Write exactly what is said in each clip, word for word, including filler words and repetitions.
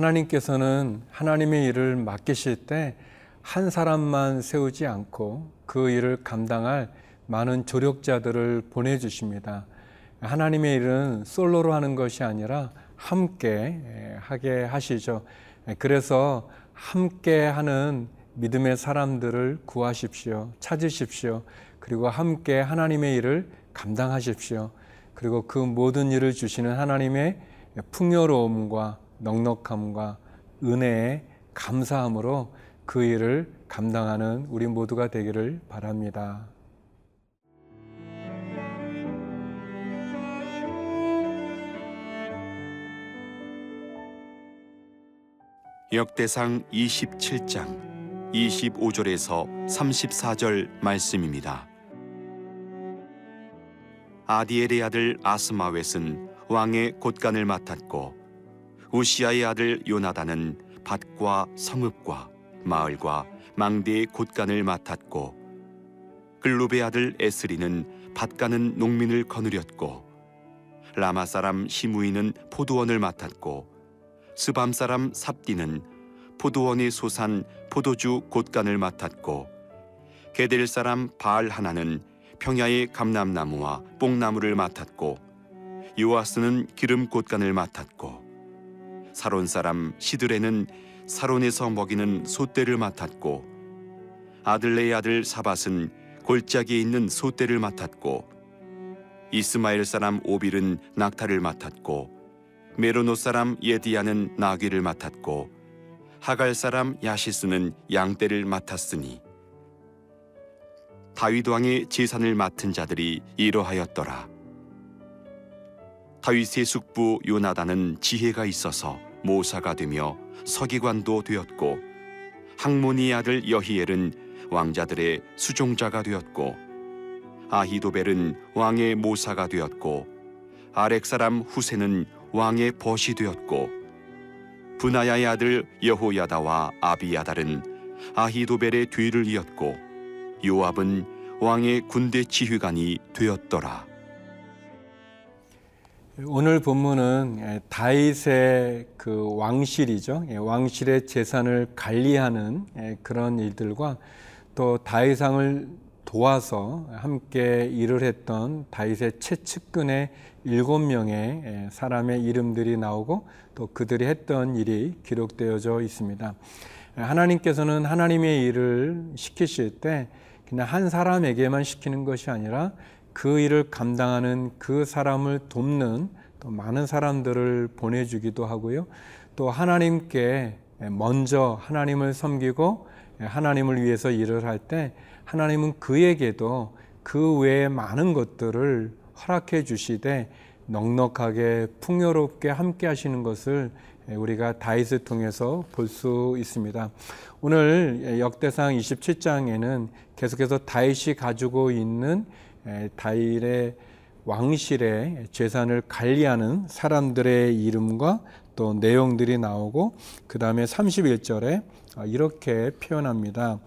하나님께서는 하나님의 일을 맡기실 때 한 사람만 세우지 않고 그 일을 감당할 많은 조력자들을 보내주십니다. 하나님의 일은 솔로로 하는 것이 아니라 함께 하게 하시죠. 그래서 함께 하는 믿음의 사람들을 구하십시오. 찾으십시오. 그리고 함께 하나님의 일을 감당하십시오. 그리고 그 모든 일을 주시는 하나님의 풍요로움과 넉넉함과 은혜의 감사함으로 그 일을 감당하는 우리 모두가 되기를 바랍니다. 역대상 이십칠 장 이십오 절에서 삼십사 절 말씀입니다. 아디엘의 아들 아스마웻은 왕의 곳간을 맡았고 우시아의 아들 요나단은 밭과 성읍과 마을과 망대의 곳간을 맡았고 글룹의 아들 에스리는 밭가는 농민을 거느렸고 라마 사람 시므이는 포도원을 맡았고 스밤 사람 삽디는 포도원의 소산 포도주 곳간을 맡았고 게델 사람 바알 하나는 평야의 감람나무와 뽕나무를 맡았고 요아스는 기름 곳간을 맡았고 사론 사람 시드레는 사론에서 먹이는 소떼를 맡았고 아들레의 아들 사밧은 골짜기에 있는 소떼를 맡았고 이스마엘 사람 오빌은 낙타를 맡았고 메로노 사람 예디야는 나귀를 맡았고 하갈 사람 야시스는 양떼를 맡았으니 다윗 왕의 재산을 맡은 자들이 이러하였더라. 다윗의 숙부 요나단은 지혜가 있어서 모사가 되며 서기관도 되었고 학모니의 아들 여히엘은 왕자들의 수종자가 되었고 아히도벨은 왕의 모사가 되었고 아렉 사람 후세는 왕의 벗이 되었고 브나야의 아들 여호야다와 아비야달은 아히도벨의 뒤를 이었고 요압은 왕의 군대 지휘관이 되었더라. 오늘 본문은 다윗의 그 왕실이죠. 왕실의 재산을 관리하는 그런 일들과 또 다윗왕을 도와서 함께 일을 했던 다윗의 최측근의 일곱 명의 사람의 이름들이 나오고 또 그들이 했던 일이 기록되어져 있습니다. 하나님께서는 하나님의 일을 시키실 때 그냥 한 사람에게만 시키는 것이 아니라 그 일을 감당하는 그 사람을 돕는 또 많은 사람들을 보내주기도 하고요. 또 하나님께 먼저 하나님을 섬기고 하나님을 위해서 일을 할 때 하나님은 그에게도 그 외에 많은 것들을 허락해 주시되 넉넉하게 풍요롭게 함께 하시는 것을 우리가 다윗을 통해서 볼 수 있습니다. 오늘 역대상 이십칠 장에는 계속해서 다윗이 가지고 있는 다윗의 왕실의 재산을 관리하는 사람들의 이름과 또 내용들이 나오고 그 다음에 삼십일 절에 이렇게 표현합니다.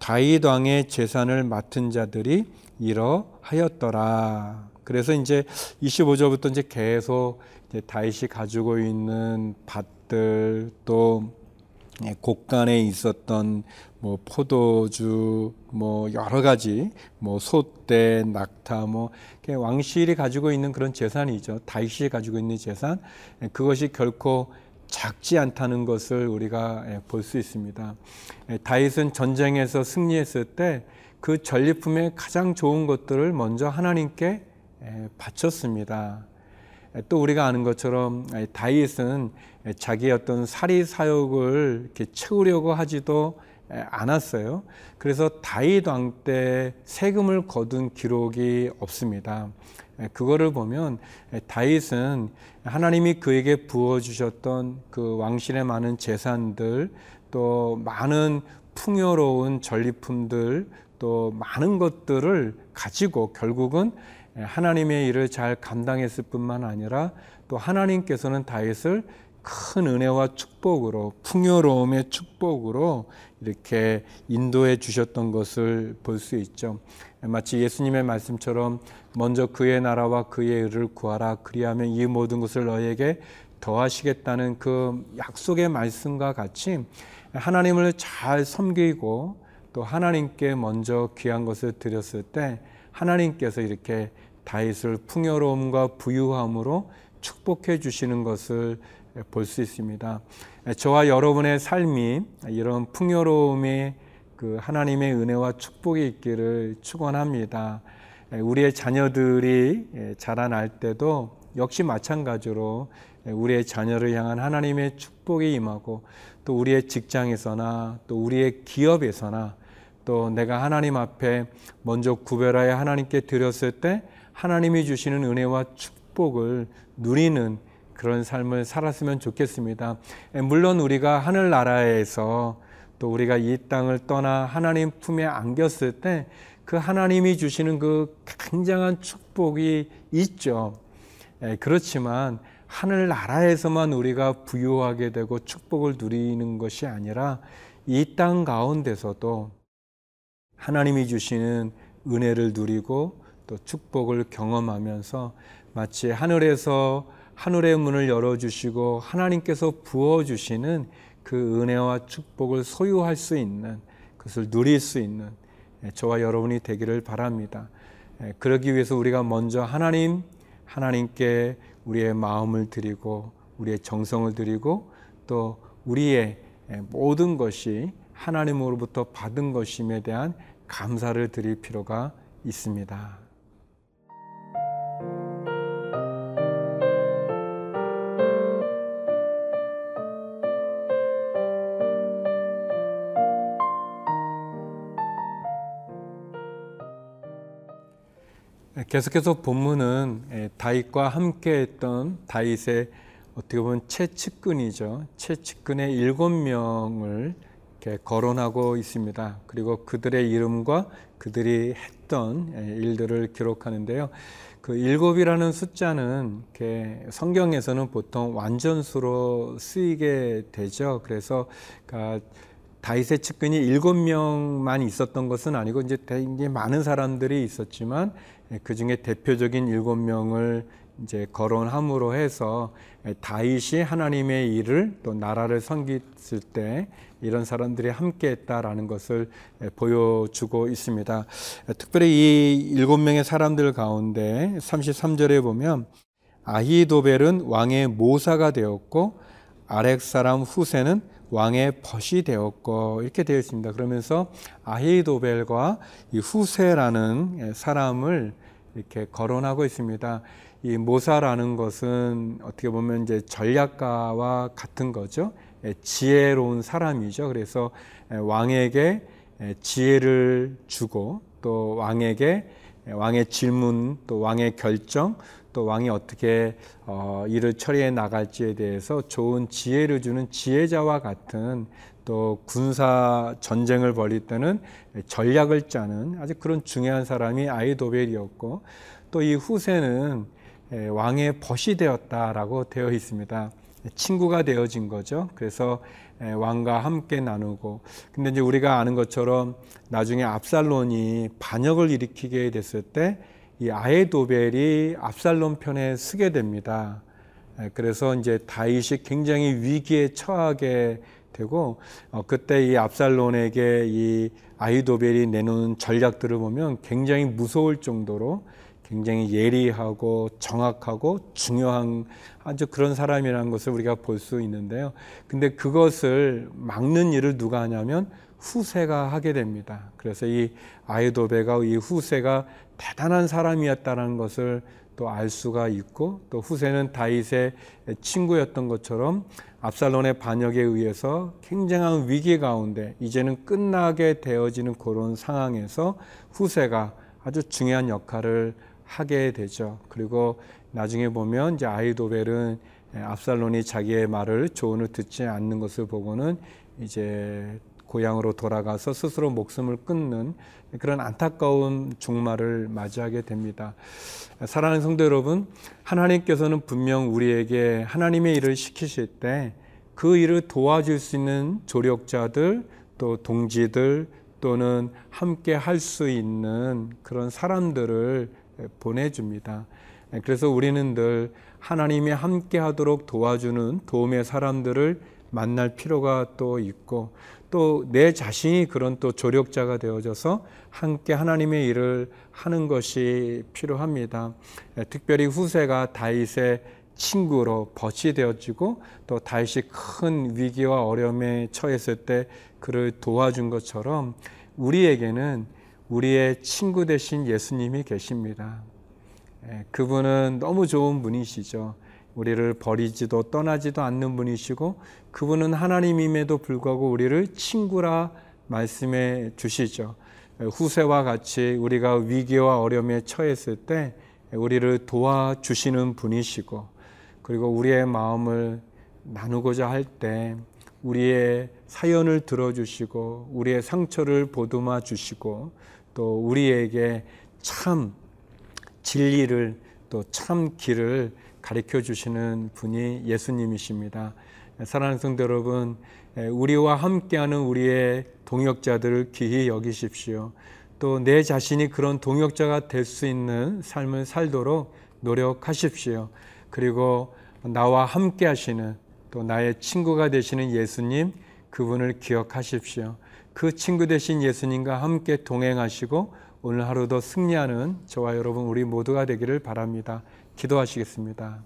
다윗 왕의 재산을 맡은 자들이 이러하였더라. 그래서 이제 이십오 절부터 이제 계속 이제 다윗이 가지고 있는 밭들 또 곳간에 있었던 뭐 포도주 뭐 여러 가지 뭐 소떼 낙타 뭐 왕실이 가지고 있는 그런 재산이죠. 다윗이 가지고 있는 재산 그것이 결코 작지 않다는 것을 우리가 볼 수 있습니다. 다윗은 전쟁에서 승리했을 때 그 전리품의 가장 좋은 것들을 먼저 하나님께 바쳤습니다. 또 우리가 아는 것처럼 다윗은 자기 어떤 사리 사욕을 이렇게 채우려고 하지도 않았어요. 그래서 다윗 왕 때 세금을 거둔 기록이 없습니다. 그거를 보면 다윗은 하나님이 그에게 부어주셨던 그 왕실의 많은 재산들 또 많은 풍요로운 전리품들 또 많은 것들을 가지고 결국은 하나님의 일을 잘 감당했을 뿐만 아니라 또 하나님께서는 다윗을 큰 은혜와 축복으로 풍요로움의 축복으로 이렇게 인도해 주셨던 것을 볼 수 있죠. 마치 예수님의 말씀처럼 먼저 그의 나라와 그의 의를 구하라 그리하면 이 모든 것을 너희에게 더하시겠다는 그 약속의 말씀과 같이 하나님을 잘 섬기고 또 하나님께 먼저 귀한 것을 드렸을 때 하나님께서 이렇게 다윗을 풍요로움과 부유함으로 축복해 주시는 것을 볼 수 있습니다. 저와 여러분의 삶이 이런 풍요로움이 그 하나님의 은혜와 축복이 있기를 축원합니다. 우리의 자녀들이 자라날 때도 역시 마찬가지로 우리의 자녀를 향한 하나님의 축복이 임하고 또 우리의 직장에서나 또 우리의 기업에서나 또 내가 하나님 앞에 먼저 구별하여 하나님께 드렸을 때 하나님이 주시는 은혜와 축복을 누리는 그런 삶을 살았으면 좋겠습니다. 물론 우리가 하늘나라에서 또 우리가 이 땅을 떠나 하나님 품에 안겼을 때 그 하나님이 주시는 그 굉장한 축복이 있죠. 그렇지만 하늘나라에서만 우리가 부유하게 되고 축복을 누리는 것이 아니라 이 땅 가운데서도 하나님이 주시는 은혜를 누리고 또 축복을 경험하면서 마치 하늘에서 하늘의 문을 열어주시고 하나님께서 부어주시는 그 은혜와 축복을 소유할 수 있는, 그것을 누릴 수 있는 저와 여러분이 되기를 바랍니다. 그러기 위해서 우리가 먼저 하나님, 하나님께 우리의 마음을 드리고 우리의 정성을 드리고 또 우리의 모든 것이 하나님으로부터 받은 것임에 대한 감사를 드릴 필요가 있습니다. 계속해서 본문은 다윗과 함께했던 다윗의 어떻게 보면 최측근이죠. 최측근의 일곱 명을 이렇게 거론하고 있습니다. 그리고 그들의 이름과 그들이 했던 일들을 기록하는데요. 그 일곱이라는 숫자는 이렇게 성경에서는 보통 완전수로 쓰이게 되죠. 그래서 그러니까 다윗의 측근이 일곱 명만 있었던 것은 아니고 이제 되게 많은 사람들이 있었지만 그 중에 대표적인 일곱 명을 이제 거론함으로 해서 다윗이 하나님의 일을 또 나라를 섬겼을 때 이런 사람들이 함께했다라는 것을 보여주고 있습니다. 특별히 이 일곱 명의 사람들 가운데 삼십삼 절에 보면 아히도벨은 왕의 모사가 되었고 아렉 사람 후세는 왕의 벗이 되었고 이렇게 되어 있습니다. 그러면서 아히도벨과 이 후세라는 사람을 이렇게 거론하고 있습니다. 이 모사라는 것은 어떻게 보면 이제 전략가와 같은 거죠. 지혜로운 사람이죠. 그래서 왕에게 지혜를 주고 또 왕에게 왕의 질문 또 왕의 결정 또 왕이 어떻게 일을 처리해 나갈지에 대해서 좋은 지혜를 주는 지혜자와 같은 또 군사 전쟁을 벌일 때는 전략을 짜는 아주 그런 중요한 사람이 아히도벨이었고 또 이 후세는 왕의 벗이 되었다라고 되어 있습니다. 친구가 되어진 거죠. 그래서 왕과 함께 나누고 근데 이제 우리가 아는 것처럼 나중에 압살롬이 반역을 일으키게 됐을 때 이 아히도벨이 압살롬 편에 서게 됩니다. 그래서 이제 다윗이 굉장히 위기에 처하게 되고 어, 그때 이 압살롬에게 이 아히도벨이 내놓은 전략들을 보면 굉장히 무서울 정도로 굉장히 예리하고 정확하고 중요한 아주 그런 사람이라는 것을 우리가 볼 수 있는데요. 근데 그것을 막는 일을 누가 하냐면 후세가 하게 됩니다. 그래서 이 아히도벨과 이 후세가 대단한 사람이었다는 것을 또 알 수가 있고 또 후세는 다윗의 친구였던 것처럼 압살롬의 반역에 의해서 굉장한 위기 가운데 이제는 끝나게 되어지는 그런 상황에서 후세가 아주 중요한 역할을 하게 되죠. 그리고 나중에 보면 이제 아히도벨은 압살롬이 자기의 말을 조언을 듣지 않는 것을 보고는 이제 고향으로 돌아가서 스스로 목숨을 끊는 그런 안타까운 종말을 맞이하게 됩니다. 사랑하는 성도 여러분, 하나님께서는 분명 우리에게 하나님의 일을 시키실 때 그 일을 도와줄 수 있는 조력자들 또 동지들 또는 함께 할 수 있는 그런 사람들을 보내줍니다. 그래서 우리는 늘 하나님이 함께하도록 도와주는 도움의 사람들을 만날 필요가 또 있고, 또 내 자신이 그런 또 조력자가 되어져서 함께 하나님의 일을 하는 것이 필요합니다. 특별히 후세가 다윗의 친구로 벗이 되어지고 또 다윗이 큰 위기와 어려움에 처했을 때 그를 도와준 것처럼 우리에게는 우리의 친구 되신 예수님이 계십니다. 그분은 너무 좋은 분이시죠. 우리를 버리지도 떠나지도 않는 분이시고, 그분은 하나님임에도 불구하고 우리를 친구라 말씀해 주시죠. 후세와 같이 우리가 위기와 어려움에 처했을 때 우리를 도와주시는 분이시고, 그리고 우리의 마음을 나누고자 할 때 우리의 사연을 들어주시고, 우리의 상처를 보듬어 주시고, 또 우리에게 참 진리를 또 참 길을 가르쳐 주시는 분이 예수님이십니다. 사랑하는 성도 여러분, 우리와 함께하는 우리의 동역자들을 귀히 여기십시오. 또 내 자신이 그런 동역자가 될 수 있는 삶을 살도록 노력하십시오. 그리고 나와 함께 하시는 또 나의 친구가 되시는 예수님, 그분을 기억하십시오. 그 친구 되신 예수님과 함께 동행하시고 오늘 하루도 승리하는 저와 여러분 우리 모두가 되기를 바랍니다. 기도하시겠습니다.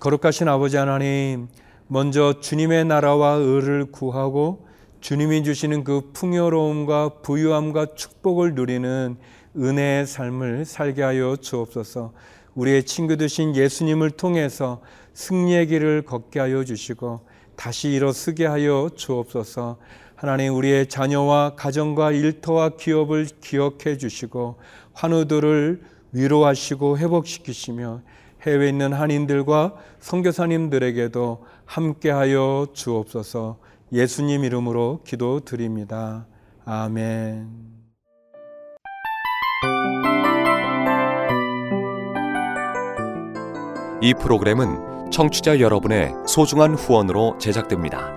거룩하신 아버지 하나님, 먼저 주님의 나라와 의를 구하고 주님이 주시는 그 풍요로움과 부유함과 축복을 누리는 은혜의 삶을 살게 하여 주옵소서. 우리의 친구 되신 예수님을 통해서 승리의 길을 걷게 하여 주시고 다시 일어서게 하여 주옵소서. 하나님, 우리의 자녀와 가정과 일터와 기업을 기억해 주시고 환우들을 위로하시고 회복시키시며 해외에 있는 한인들과 선교사님들에게도 함께하여 주옵소서. 예수님 이름으로 기도드립니다. 아멘. 이 프로그램은 청취자 여러분의 소중한 후원으로 제작됩니다.